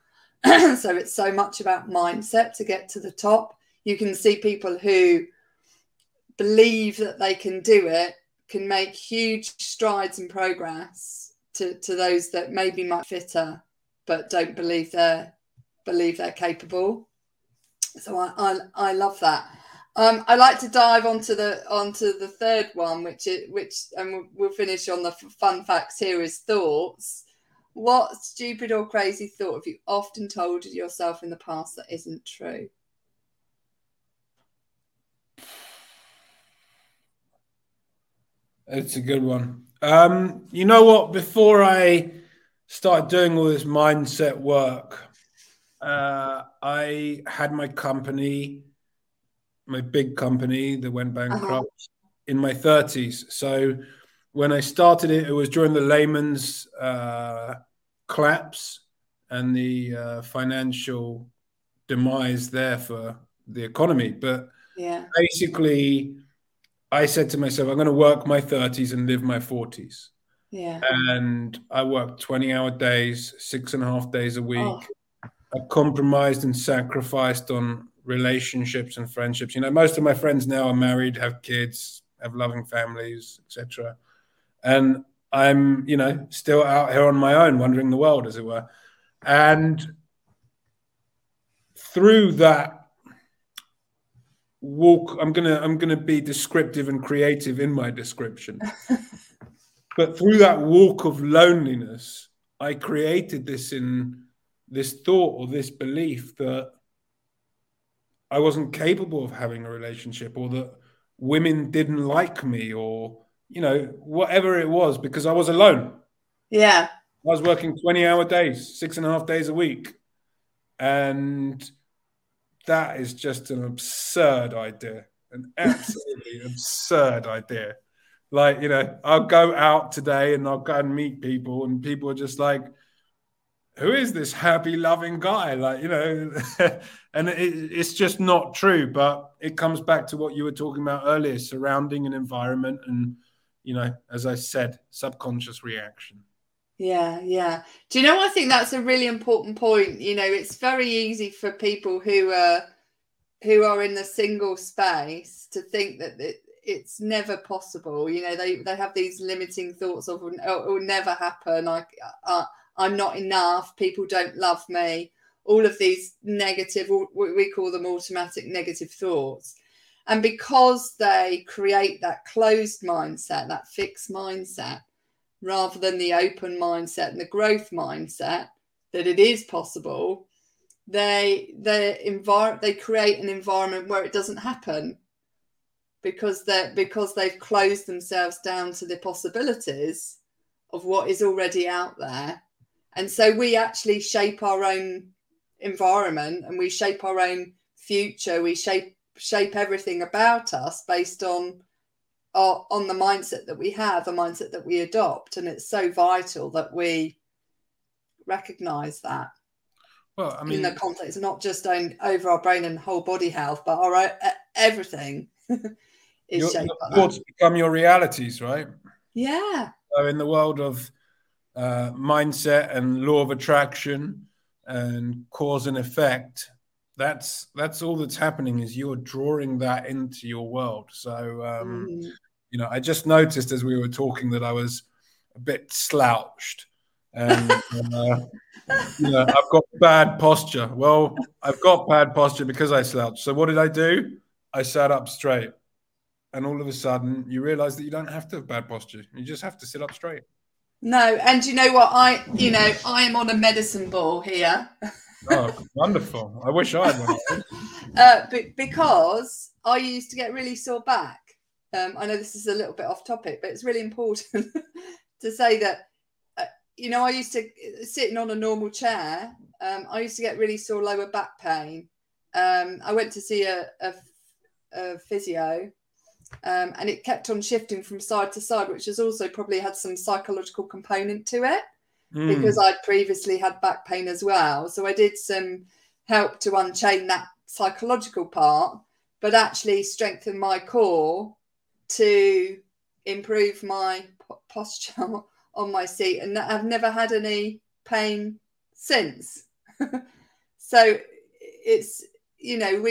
So it's so much about mindset to get to the top. You can see people who believe that they can do it can make huge strides and progress to those that maybe much fitter but don't believe they're capable. So I love that. I like to dive onto the third one, and we'll finish on the fun facts here, is thoughts. What stupid or crazy thought have you often told yourself in the past that isn't true? It's a good one. You know what? Before I started doing all this mindset work, I had my company, my big company that went bankrupt in my 30s. So when I started it, it was during the Lehman's collapse and the financial demise there for the economy. But basically, I said to myself, I'm going to work my 30s and live my 40s. Yeah. And I worked 20-hour days, 6.5 days a week. I compromised and sacrificed on relationships and friendships. You know, most of my friends now are married, have kids, have loving families, etc. And I'm, you know, still out here on my own, wandering the world, as it were. And through that walk, I'm gonna be descriptive and creative in my description. But through that walk of loneliness, I created this thought or this belief that I wasn't capable of having a relationship, or that women didn't like me, or, you know, whatever it was, because I was alone. Yeah. I was working 20-hour days, 6.5 days a week. And that is just an absurd idea, an absolutely absurd idea. Like, you know, I'll go out today and I'll go and meet people, and people are just like, who is this happy, loving guy? Like, you know, and it's just not true. But it comes back to what you were talking about earlier, surrounding an environment and, you know, as I said, subconscious reaction. Yeah, yeah. Do you know, I think that's a really important point. You know, it's very easy for people who are in the single space to think that it's never possible. You know, they have these limiting thoughts of, it will never happen. Like, I'm not enough, people don't love me, all of these negative, we call them automatic negative thoughts. And because they create that closed mindset, that fixed mindset, rather than the open mindset and the growth mindset that it is possible, they create an environment where it doesn't happen because they've closed themselves down to the possibilities of what is already out there. And so we actually shape our own environment, and we shape our own future. We shape everything about us based on the mindset that we have, the mindset that we adopt. And it's so vital that we recognise that. Well, I mean, in the context, not just over our brain and whole body health, but our own, everything is shaped by that. Your thoughts become your realities, right? Yeah. So in the world of mindset and law of attraction and cause and effect, that's all that's happening, is you're drawing that into your world. So you know, I just noticed as we were talking that I was a bit slouched, and you know, I've got bad posture. Well, I've got bad posture because I slouched. So what did I do? I sat up straight, and all of a sudden you realize that you don't have to have bad posture, you just have to sit up straight. No, and you know what? I am on a medicine ball here. Oh, wonderful. I wish I had one. Because I used to get really sore back. I know this is a little bit off topic, but it's really important to say that, you know, I used to, sitting on a normal chair, I used to get really sore lower back pain. I went to see a physio. And it kept on shifting from side to side, which has also probably had some psychological component to it, because I'd previously had back pain as well. So I did some help to unchain that psychological part, but actually strengthen my core to improve my posture on my seat. And I've never had any pain since. So it's, you know,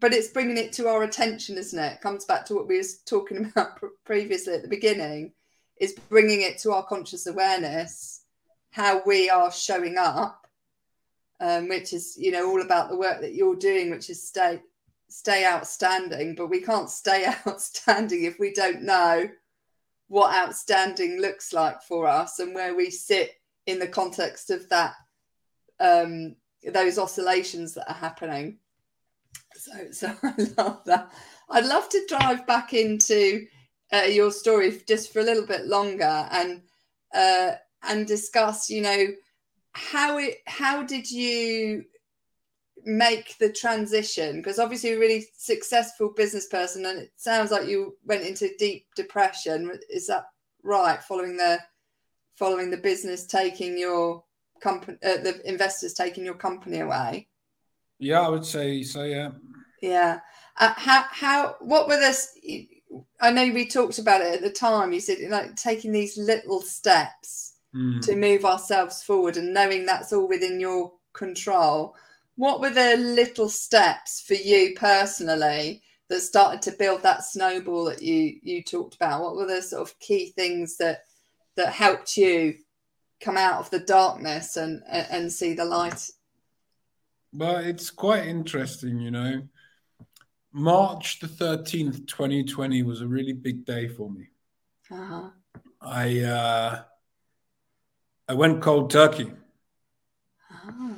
but it's bringing it to our attention, isn't it? It comes back to what we were talking about previously at the beginning, is bringing it to our conscious awareness, how we are showing up, which is, you know, all about the work that you're doing, which is stay outstanding. But we can't stay outstanding if we don't know what outstanding looks like for us and where we sit in the context of that, those oscillations that are happening. So I love that. I'd love to dive back into your story just for a little bit longer and discuss, you know, how did you make the transition? Because obviously you're a really successful business person, and it sounds like you went into deep depression. Is that right? Following the business taking your company, the investors taking your company away. Yeah, I would say so. Yeah. Yeah. What were this? I know we talked about it at the time. You said, like, taking these little steps to move ourselves forward and knowing that's all within your control. What were the little steps for you personally that started to build that snowball that you talked about? What were the sort of key things that helped you come out of the darkness and see the light? Well, it's quite interesting, March the 13th, 2020 was a really big day for me. Uh-huh. I went cold turkey. Uh-huh.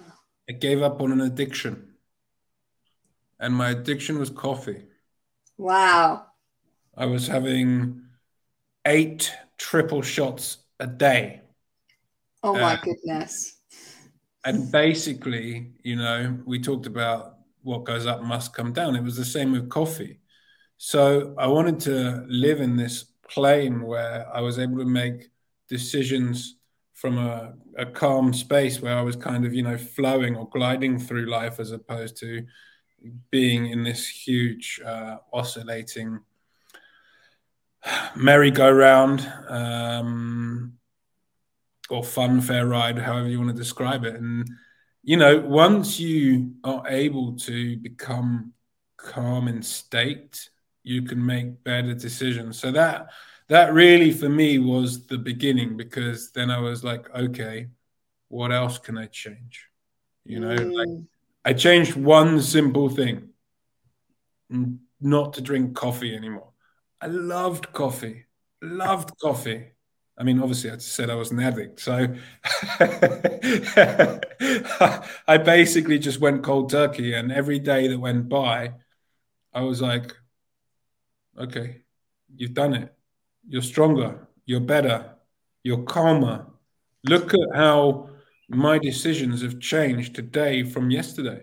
I gave up on an addiction. And my addiction was coffee. Wow. I was having 8 triple shots a day. Oh, my goodness. And basically, we talked about what goes up must come down. It was the same with coffee. So I wanted to live in this plane where I was able to make decisions from a calm space where I was kind of, flowing or gliding through life, as opposed to being in this huge oscillating merry-go-round or funfair ride, however you want to describe it. And, once you are able to become calm in state, you can make better decisions. So that really, for me, was the beginning, because then I was like, okay, what else can I change? I changed one simple thing, not to drink coffee anymore. I loved coffee, I mean, obviously, I said I was an addict, so I basically just went cold turkey, and every day that went by, I was like, okay, you've done it. You're stronger. You're better. You're calmer. Look at how my decisions have changed today from yesterday.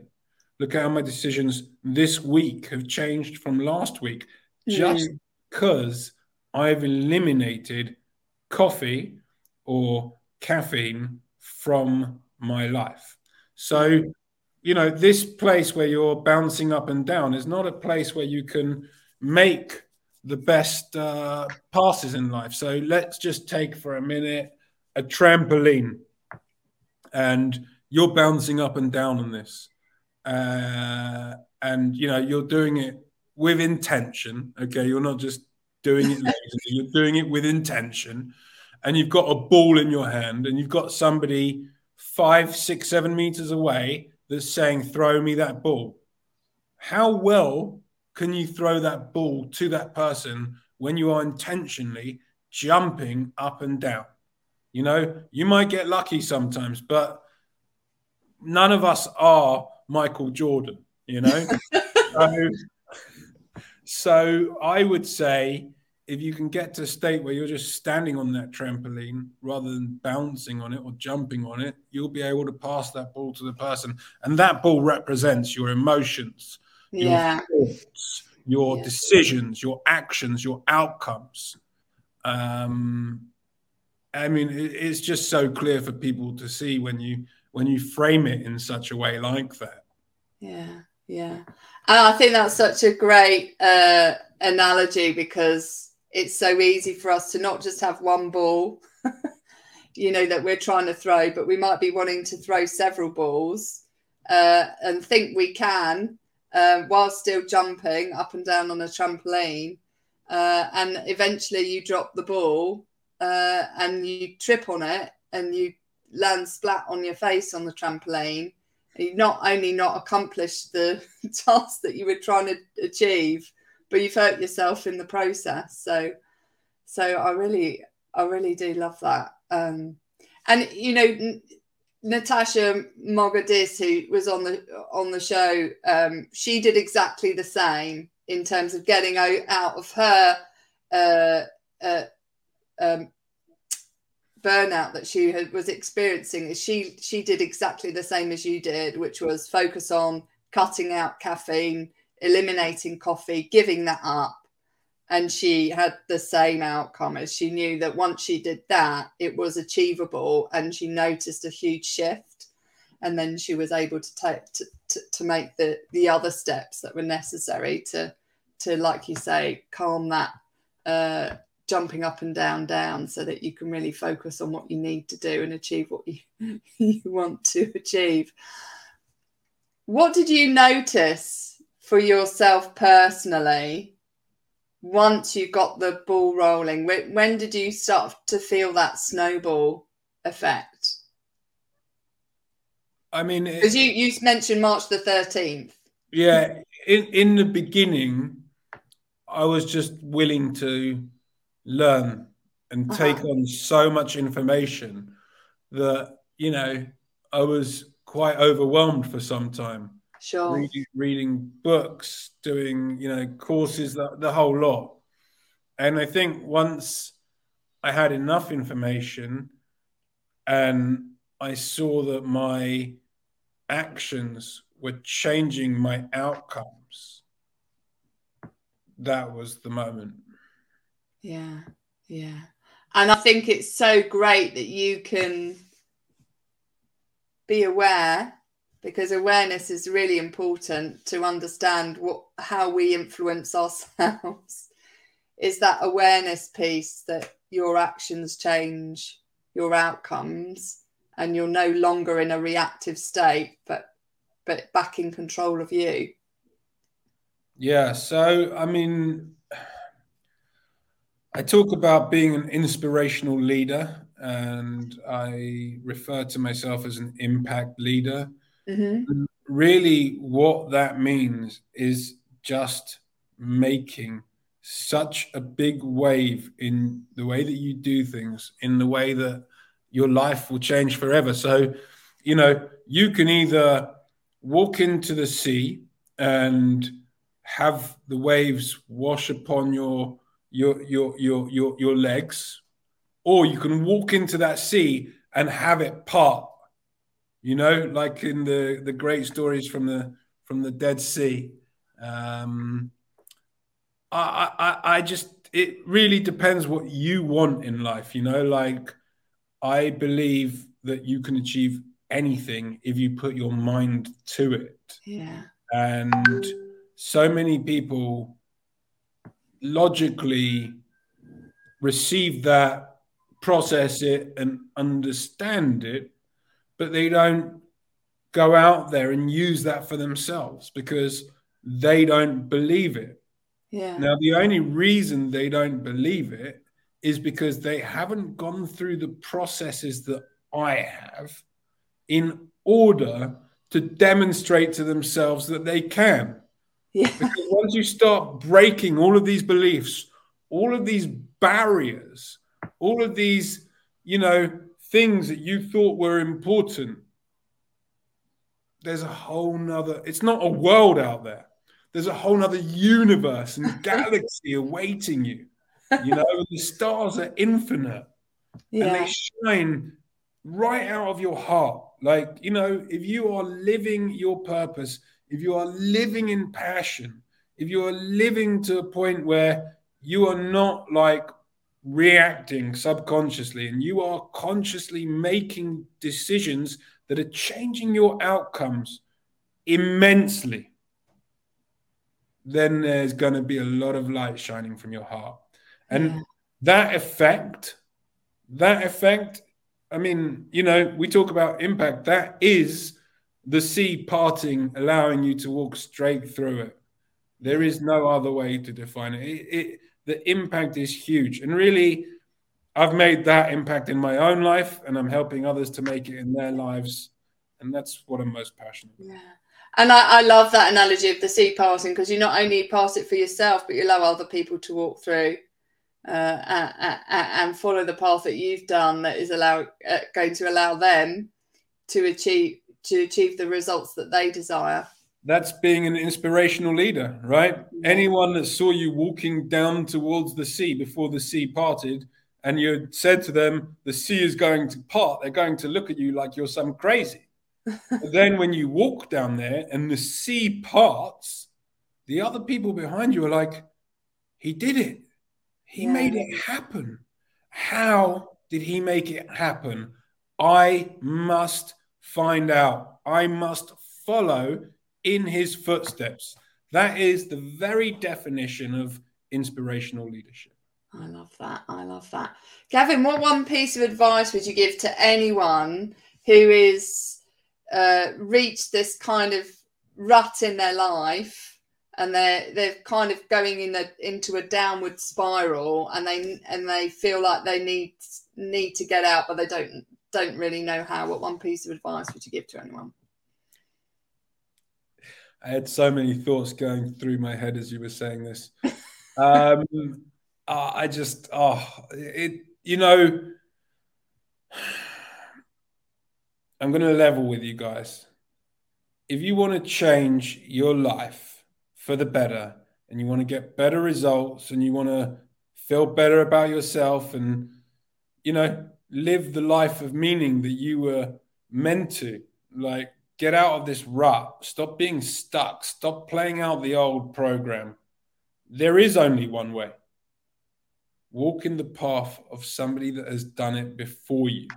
Look at how my decisions this week have changed from last week, just because I've eliminated coffee or caffeine from my life. So, this place where you're bouncing up and down is not a place where you can make the best passes in life. So let's just take for a minute a trampoline, and you're bouncing up and down on this. And, you're doing it with intention. Okay, you're not just doing it lazily. You're doing it with intention, and you've got a ball in your hand, and you've got somebody 5, 6, 7 meters away that's saying, throw me that ball. How well can you throw that ball to that person when you are intentionally jumping up and down? You might get lucky sometimes, but none of us are Michael Jordan, So I would say, if you can get to a state where you're just standing on that trampoline rather than bouncing on it or jumping on it, you'll be able to pass that ball to the person. And that ball represents your emotions, your thoughts, your decisions, your actions, your outcomes. It's just so clear for people to see when you frame it in such a way like that. Yeah. Yeah. And I think that's such a great analogy, because it's so easy for us to not just have one ball, that we're trying to throw, but we might be wanting to throw several balls and think we can while still jumping up and down on a trampoline. And eventually you drop the ball and you trip on it and you land splat on your face on the trampoline. You not only not accomplished the task that you were trying to achieve, but you've hurt yourself in the process. So I really do love that. And Natasha Mogadis, who was on the show, she did exactly the same in terms of getting out of her burnout that she had, was experiencing is she did exactly the same as you did, which was focus on cutting out caffeine, eliminating coffee, giving that up. And she had the same outcome, as she knew that once she did that, it was achievable, and she noticed a huge shift. And then she was able to take to make the other steps that were necessary to, like you say, calm that jumping up and down, so that you can really focus on what you need to do and achieve what you want to achieve. What did you notice for yourself personally once you got the ball rolling? When did you start to feel that snowball effect? I mean, because you mentioned March the 13th. Yeah, in the beginning, I was just willing to learn and take on so much information that, you know, I was quite overwhelmed for some time. Sure. Reading books, doing, you know, courses, the whole lot. And I think once I had enough information and I saw that my actions were changing my outcomes, that was the moment. Yeah, yeah. And I think it's so great that you can be aware, because awareness is really important to understand how we influence ourselves. Is that awareness piece that your actions change your outcomes, and you're no longer in a reactive state, but back in control of you. Yeah, so, I mean, I talk about being an inspirational leader, and I refer to myself as an impact leader. Mm-hmm. Really, what that means is just making such a big wave in the way that you do things, in the way that your life will change forever. So, you know, you can either walk into the sea and have the waves wash upon your legs, or you can walk into that sea and have it part. You know, like in the great stories from the Dead Sea. It really depends what you want in life. You know, like, I believe that you can achieve anything if you put your mind to it. Yeah. And so many people logically receive that, process it, and understand it, but they don't go out there and use that for themselves because they don't believe it. Yeah. Now, the only reason they don't believe it is because they haven't gone through the processes that I have in order to demonstrate to themselves that they can. Yeah. Because once you start breaking all of these beliefs, all of these barriers, all of these, you know, things that you thought were important, there's a whole nother, it's not a world out there. There's a whole nother universe and galaxy awaiting you. You know, the stars are infinite, yeah, and they shine right out of your heart. Like, you know, if you are living your purpose, if you are living in passion, if you are living to a point where you are not like reacting subconsciously, and you are consciously making decisions that are changing your outcomes immensely, then there's going to be a lot of light shining from your heart. And yeah, that effect, I mean, you know, we talk about impact. That is the sea parting, allowing you to walk straight through it. There is no other way to define it. The impact is huge. And really, I've made that impact in my own life, and I'm helping others to make it in their lives. And that's what I'm most passionate about. Yeah. And I love that analogy of the sea passing, because you not only pass it for yourself, but you allow other people to walk through and follow the path that you've done, that is going to allow them to achieve the results that they desire. That's being an inspirational leader, right? Anyone that saw you walking down towards the sea before the sea parted and you said to them, the sea is going to part, they're going to look at you like you're some crazy. But then when you walk down there and the sea parts, the other people behind you are like, he did it. He made it happen. How did he make it happen? I must find out. I must follow in his footsteps. That is the very definition of inspirational leadership. I love that. I love that. Gavin, what one piece of advice would you give to anyone who is reached this kind of rut in their life and they're kind of going into a downward spiral and they feel like they need to get out, but they don't really know how? What one piece of advice would you give to anyone? I had so many thoughts going through my head as you were saying this. I'm going to level with you guys. If you want to change your life for the better and you want to get better results and you want to feel better about yourself and, you know, live the life of meaning that you were meant to, like, get out of this rut, stop being stuck, stop playing out the old program. There is only one way. Walk in the path of somebody that has done it before you.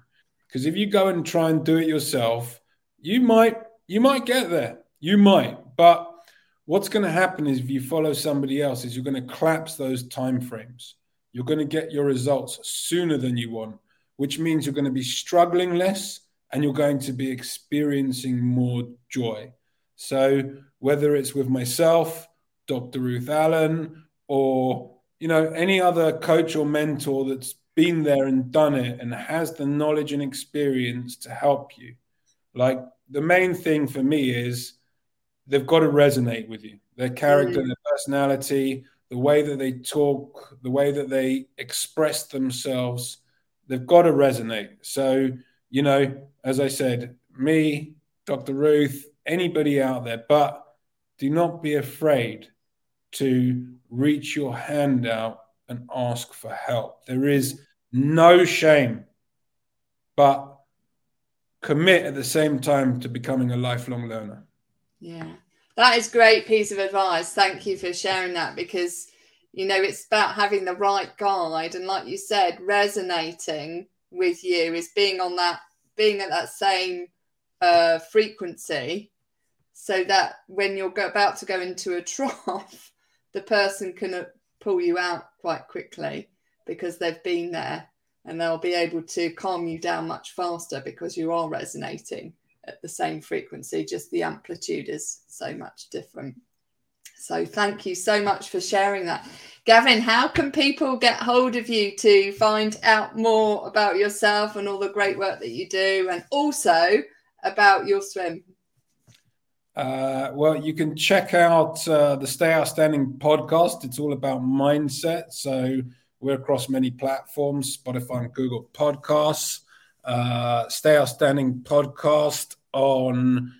Because if you go and try and do it yourself, you might get there. You might. But what's going to happen is if you follow somebody else, is you're going to collapse those timeframes. You're going to get your results sooner than you want, which means you're going to be struggling less and you're going to be experiencing more joy. So whether it's with myself, Dr. Ruth Allen, or, you know, any other coach or mentor that's been there and done it and has the knowledge and experience to help you. Like, the main thing for me is they've got to resonate with you. Their character, their personality, the way that they talk, the way that they express themselves, they've got to resonate. So, you know, as I said, me, Dr. Ruth, anybody out there, but do not be afraid to reach your hand out and ask for help. There is no shame, but commit at the same time to becoming a lifelong learner. Yeah, that is a great piece of advice. Thank you for sharing that, because, you know, it's about having the right guide. And like you said, resonating with you is being at that same frequency, so that when you're about to go into a trough, the person can pull you out quite quickly because they've been there, and they'll be able to calm you down much faster because you are resonating at the same frequency, just the amplitude is so much different. So thank you so much for sharing that. Gavin, how can people get hold of you to find out more about yourself and all the great work that you do, and also about your swim? Well, you can check out the Stay Outstanding podcast. It's all about mindset. So we're across many platforms, Spotify and Google Podcasts. Stay Outstanding podcast on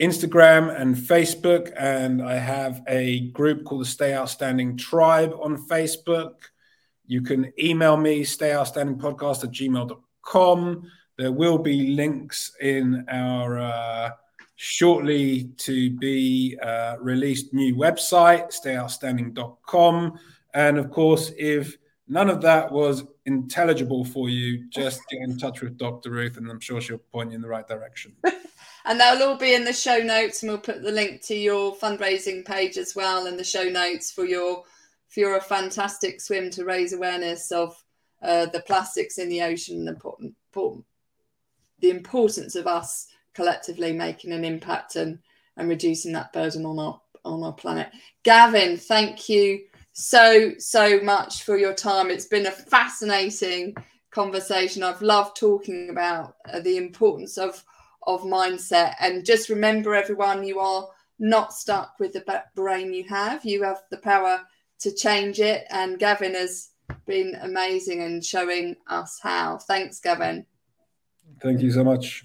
Instagram and Facebook, and I have a group called the Stay Outstanding Tribe on Facebook. You can email me, stayoutstandingpodcast@gmail.com. There will be links in our shortly to be released new website, stayoutstanding.com. And of course, if none of that was intelligible for you, just get in touch with Dr. Ruth, and I'm sure she'll point you in the right direction. And they'll all be in the show notes, and we'll put the link to your fundraising page as well in the show notes for your fantastic swim to raise awareness of the plastics in the ocean and the importance of us collectively making an impact and reducing that burden on our planet. Gavin, thank you so much for your time. It's been a fascinating conversation. I've loved talking about the importance of mindset, and just remember, everyone, you are not stuck with the brain you have the power to change it, and Gavin has been amazing in showing us how. Thanks, Gavin. Thank you so much.